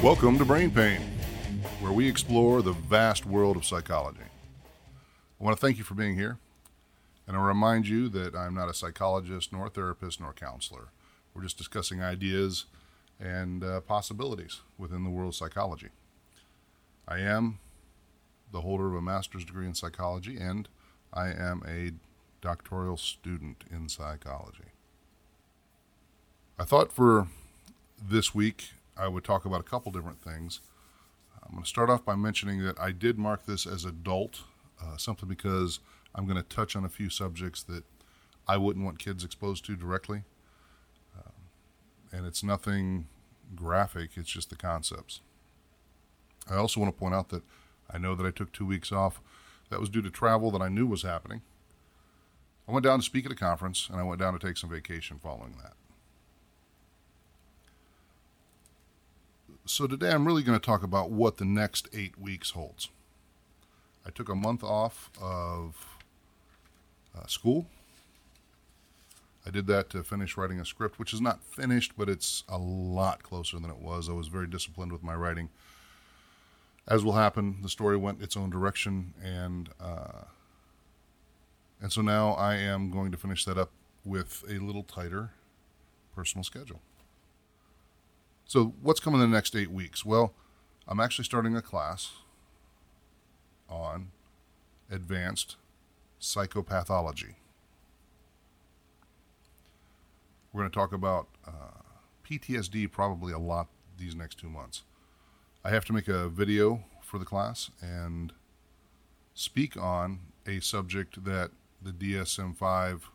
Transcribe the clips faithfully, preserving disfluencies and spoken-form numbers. Welcome to Brain Pain, where we explore the vast world of psychology. I want to thank you for being here, and I remind you that I'm not a psychologist, nor a therapist, nor a counselor. We're just discussing ideas and uh, possibilities within the world of psychology. I am the holder of a master's degree in psychology, and I am a doctoral student in psychology. I thought for this week I would talk about a couple different things. I'm going to start off by mentioning that I did mark this as adult, uh, simply because I'm going to touch on a few subjects that I wouldn't want kids exposed to directly. Um, and it's nothing graphic, it's just the concepts. I also want to point out that I know that I took two weeks off. That was due to travel that I knew was happening. I went down to speak at a conference, and I went down to take some vacation following that. So today I'm really going to talk about what the next eight weeks holds. I took a month off of uh, school. I did that to finish writing a script, which is not finished, but it's a lot closer than it was. I was very disciplined with my writing. As will happen, the story went its own direction, and uh, and so now I am going to finish that up with a little tighter personal schedule. So what's coming in the next eight weeks? Well, I'm actually starting a class on advanced psychopathology. We're going to talk about uh, P T S D probably a lot these next two months. I have to make a video for the class and speak on a subject that the D S M five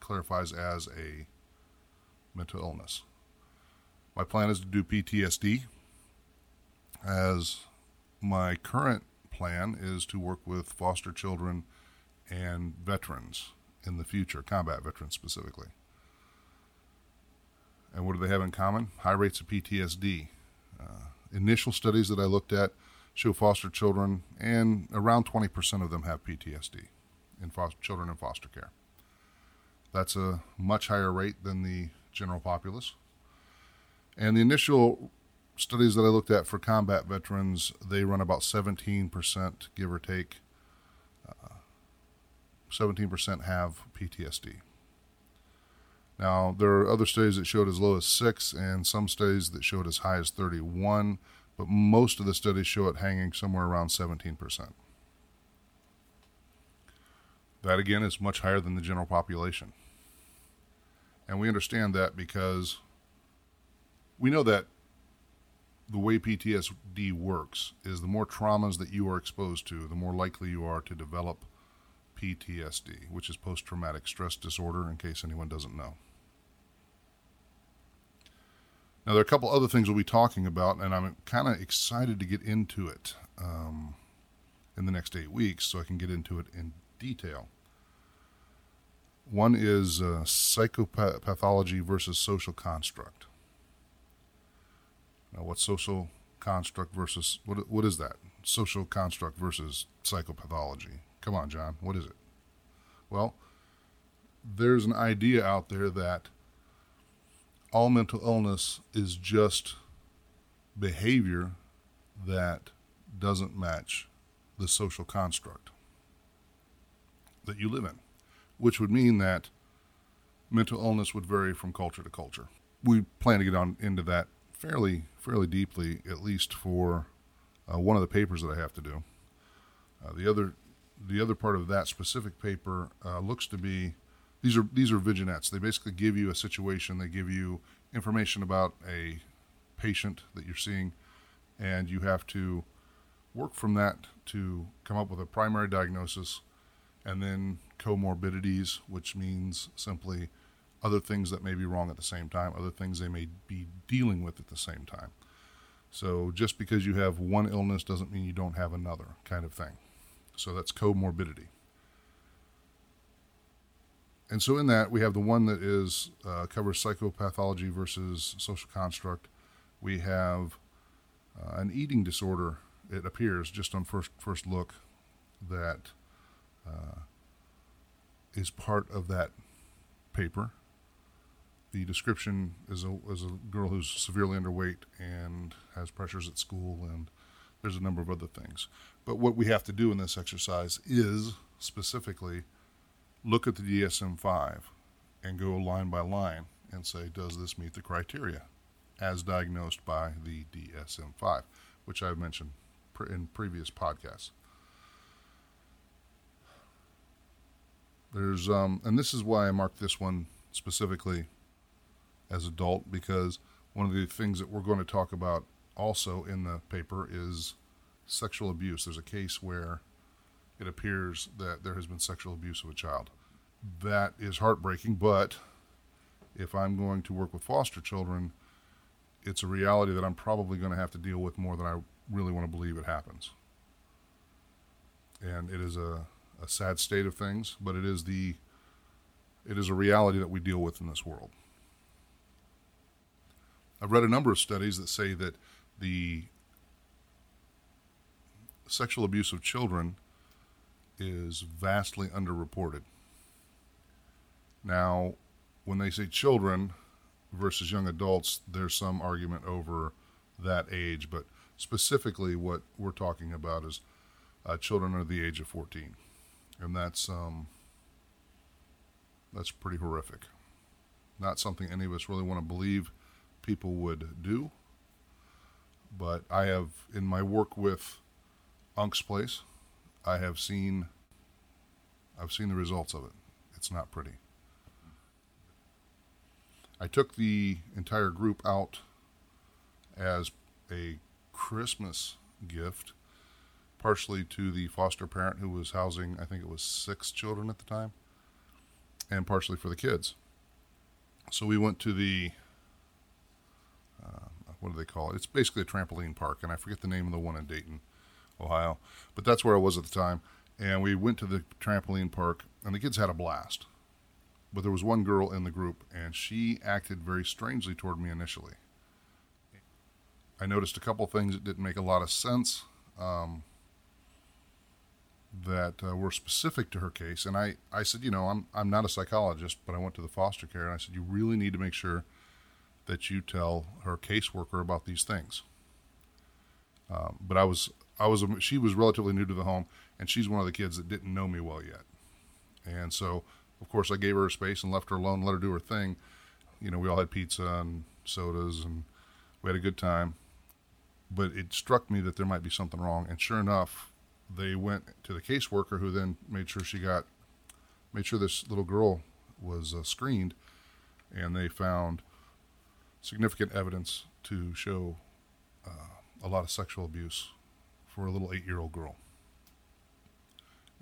clarifies as a mental illness. My plan is to do P T S D, as my current plan is to work with foster children and veterans in the future, combat veterans specifically. And what do they have in common? High rates of P T S D. Uh, initial studies that I looked at show foster children, and around twenty percent of them have P T S D in foster children in foster care. That's a much higher rate than the general populace. And the initial studies that I looked at for combat veterans, they run about seventeen percent, give or take. Uh, seventeen percent have P T S D. Now, there are other studies that showed as low as six, and some studies that showed as high as thirty-one, but most of the studies show it hanging somewhere around seventeen percent. That, again, is much higher than the general population. And we understand that because we know that the way P T S D works is the more traumas that you are exposed to, the more likely you are to develop P T S D, which is post-traumatic stress disorder, in case anyone doesn't know. Now, there are a couple other things we'll be talking about, and I'm kind of excited to get into it um, in the next eight weeks so I can get into it in detail. One is uh, psychopathology versus social construct. Now, what's social construct versus, what? what is that? Social construct versus psychopathology. Come on, John, what is it? Well, there's an idea out there that all mental illness is just behavior that doesn't match the social construct that you live in, which would mean that mental illness would vary from culture to culture. We plan to get on into that fairly fairly deeply, at least for uh, one of the papers that I have to do. Uh, the other the other part of that specific paper uh, looks to be, these are these are vignettes. They basically give you a situation, they give you information about a patient that you're seeing, and you have to work from that to come up with a primary diagnosis, and then comorbidities, which means simply other things that may be wrong at the same time, other things they may be dealing with at the same time. So just because you have one illness doesn't mean you don't have another, kind of thing. So that's comorbidity. And so in that, we have the one that is uh, covers psychopathology versus social construct. We have uh, an eating disorder, it appears, just on first, first look, that uh, is part of that paper. the description is a, is a girl who's severely underweight and has pressures at school, and there's a number of other things. But what we have to do in this exercise is specifically look at the D S M five and go line by line and say, does this meet the criteria as diagnosed by the D S M five, which I've mentioned in previous podcasts. There's, um, and this is why I marked this one specifically as adult, because one of the things that we're going to talk about also in the paper is sexual abuse. There's a case where it appears that there has been sexual abuse of a child. That is heartbreaking, but if I'm going to work with foster children, it's a reality that I'm probably going to have to deal with more than I really want to believe it happens. And it is a, a sad state of things, but it is the it is a reality that we deal with in this world. I've read a number of studies that say that the sexual abuse of children is vastly underreported. Now, when they say children versus young adults, there's some argument over that age, but specifically what we're talking about is uh, children under the age of fourteen, and that's um, that's pretty horrific. Not something any of us really want to believe people would do, but I have, in my work with Unk's Place, I have seen, I've seen the results of it. It's not pretty. I took the entire group out as a Christmas gift, partially to the foster parent who was housing, I think it was six children at the time, and partially for the kids. So we went to the, uh, what do they call it? It's basically a trampoline park, and I forget the name of the one in Dayton, Ohio, but that's where I was at the time. And we went to the trampoline park, and the kids had a blast. But there was one girl in the group, and she acted very strangely toward me initially. I noticed a couple things that didn't make a lot of sense um, that uh, were specific to her case. And I, I said, you know, I'm I'm not a psychologist, but I went to the foster care, and I said, you really need to make sure that you tell her caseworker about these things. Um, but I was, I was, she was relatively new to the home, and she's one of the kids that didn't know me well yet. And so, of course, I gave her space and left her alone, let her do her thing. You know, we all had pizza and sodas, and we had a good time. But it struck me that there might be something wrong. And sure enough, they went to the caseworker, who then made sure she got, made sure this little girl was uh, screened. And they found significant evidence to show uh, a lot of sexual abuse for a little eight-year-old girl.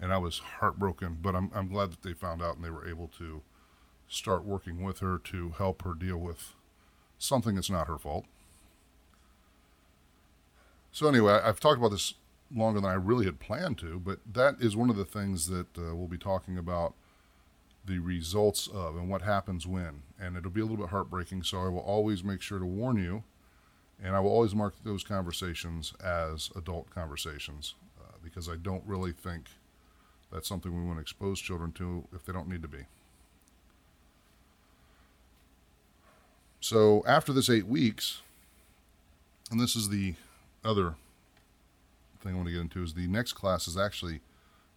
And I was heartbroken, but I'm I'm glad that they found out and they were able to start working with her to help her deal with something that's not her fault. So anyway, I've talked about this longer than I really had planned to, but that is one of the things that uh, we'll be talking about the results of and what happens when. And it'll be a little bit heartbreaking, so I will always make sure to warn you, and I will always mark those conversations as adult conversations uh, because I don't really think that's something we want to expose children to if they don't need to be. So after this eight weeks, and this is the other thing I want to get into, is the next class is actually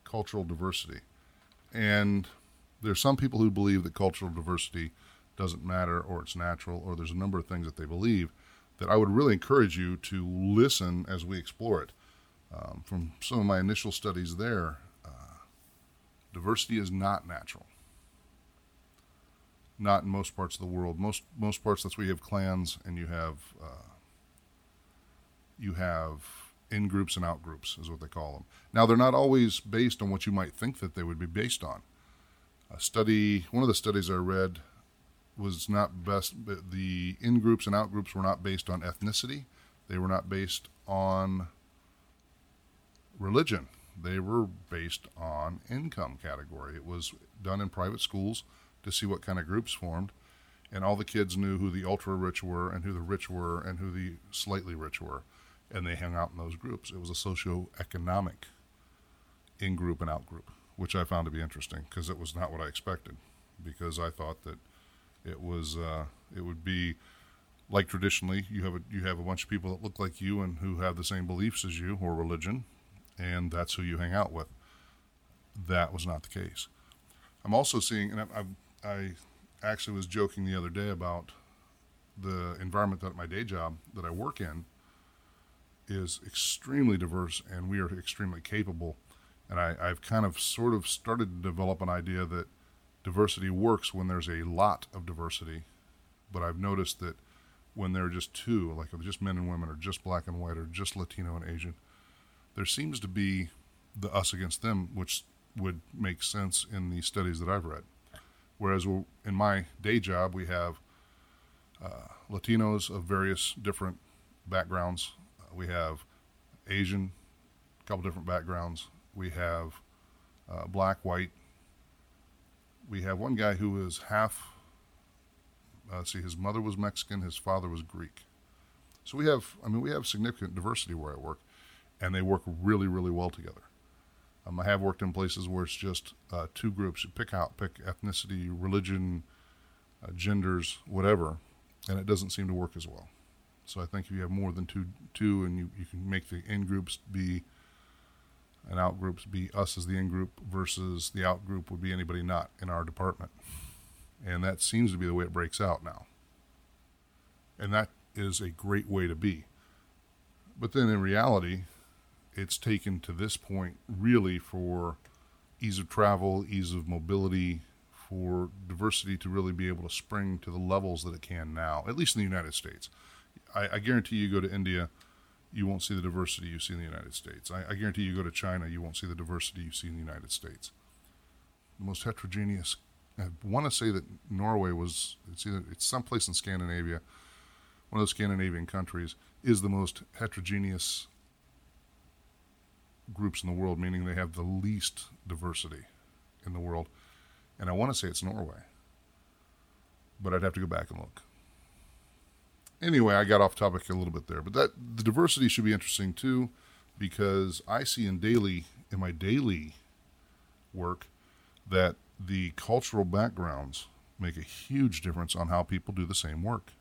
cultural diversity. And there's some people who believe that cultural diversity doesn't matter, or it's natural, or there's a number of things that they believe that I would really encourage you to listen as we explore it. Um, from some of my initial studies there, diversity is not natural. Not in most parts of the world. Most most parts, that's where you have clans and you have uh, you have in groups and out groups is what they call them. Now they're not always based on what you might think that they would be based on. A study, one of the studies I read was not best. The in groups and out groups were not based on ethnicity. They were not based on religion. They were based on income category. It was done in private schools to see what kind of groups formed. And all the kids knew who the ultra-rich were and who the rich were and who the slightly rich were. And they hung out in those groups. It was a socioeconomic in-group and out-group, which I found to be interesting because it was not what I expected. Because I thought that It was uh, it would be like traditionally you have a, you have a bunch of people that look like you and who have the same beliefs as you or religion, and that's who you hang out with. That was not the case. I'm also seeing, and I, I, I actually was joking the other day about the environment that my day job that I work in is extremely diverse, and we are extremely capable. And I, I've kind of sort of started to develop an idea that diversity works when there's a lot of diversity. But I've noticed that when there are just two, like just men and women, or just black and white, or just Latino and Asian, there seems to be the us against them, which would make sense in the studies that I've read. Whereas in my day job, we have uh, Latinos of various different backgrounds. Uh, we have Asian, a couple different backgrounds. We have uh, black, white. We have one guy who is half, uh, see, his mother was Mexican, his father was Greek. So we have, I mean, we have significant diversity where I work, and they work really, really well together. Um, I have worked in places where it's just uh, two groups. You pick out, pick ethnicity, religion, uh, genders, whatever, and it doesn't seem to work as well. So I think if you have more than two, two, and you, you can make the in-groups be, and out-groups be us as the in-group versus the out-group would be anybody not in our department. And that seems to be the way it breaks out now. And that is a great way to be. But then in reality, it's taken to this point really for ease of travel, ease of mobility, for diversity to really be able to spring to the levels that it can now, at least in the United States. I, I guarantee you go to India, you won't see the diversity you see in the United States. I, I guarantee you go to China, you won't see the diversity you see in the United States. The most heterogeneous, I want to say that Norway was, it's either, it's someplace in Scandinavia, one of those Scandinavian countries, is the most heterogeneous groups in the world, meaning they have the least diversity in the world. And I want to say it's Norway, but I'd have to go back and look. Anyway, I got off topic a little bit there, but that the diversity should be interesting too, because I see in daily in my daily work that the cultural backgrounds make a huge difference on how people do the same work.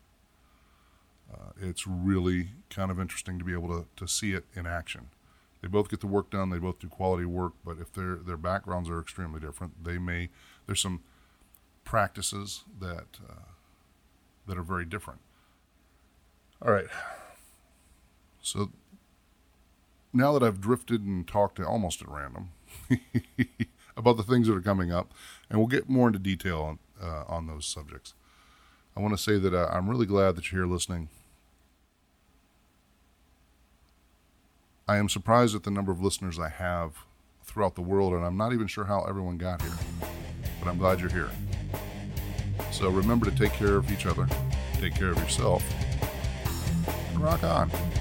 Uh, it's really kind of interesting to be able to, to see it in action. They both get the work done. They both do quality work, but if their their backgrounds are extremely different, they may there's some practices that uh, that are very different. All right, so now that I've drifted and talked to almost at random about the things that are coming up, and we'll get more into detail on, uh, on those subjects, I want to say that uh, I'm really glad that you're here listening. I am surprised at the number of listeners I have throughout the world, and I'm not even sure how everyone got here, but I'm glad you're here. So remember to take care of each other, take care of yourself, rock on.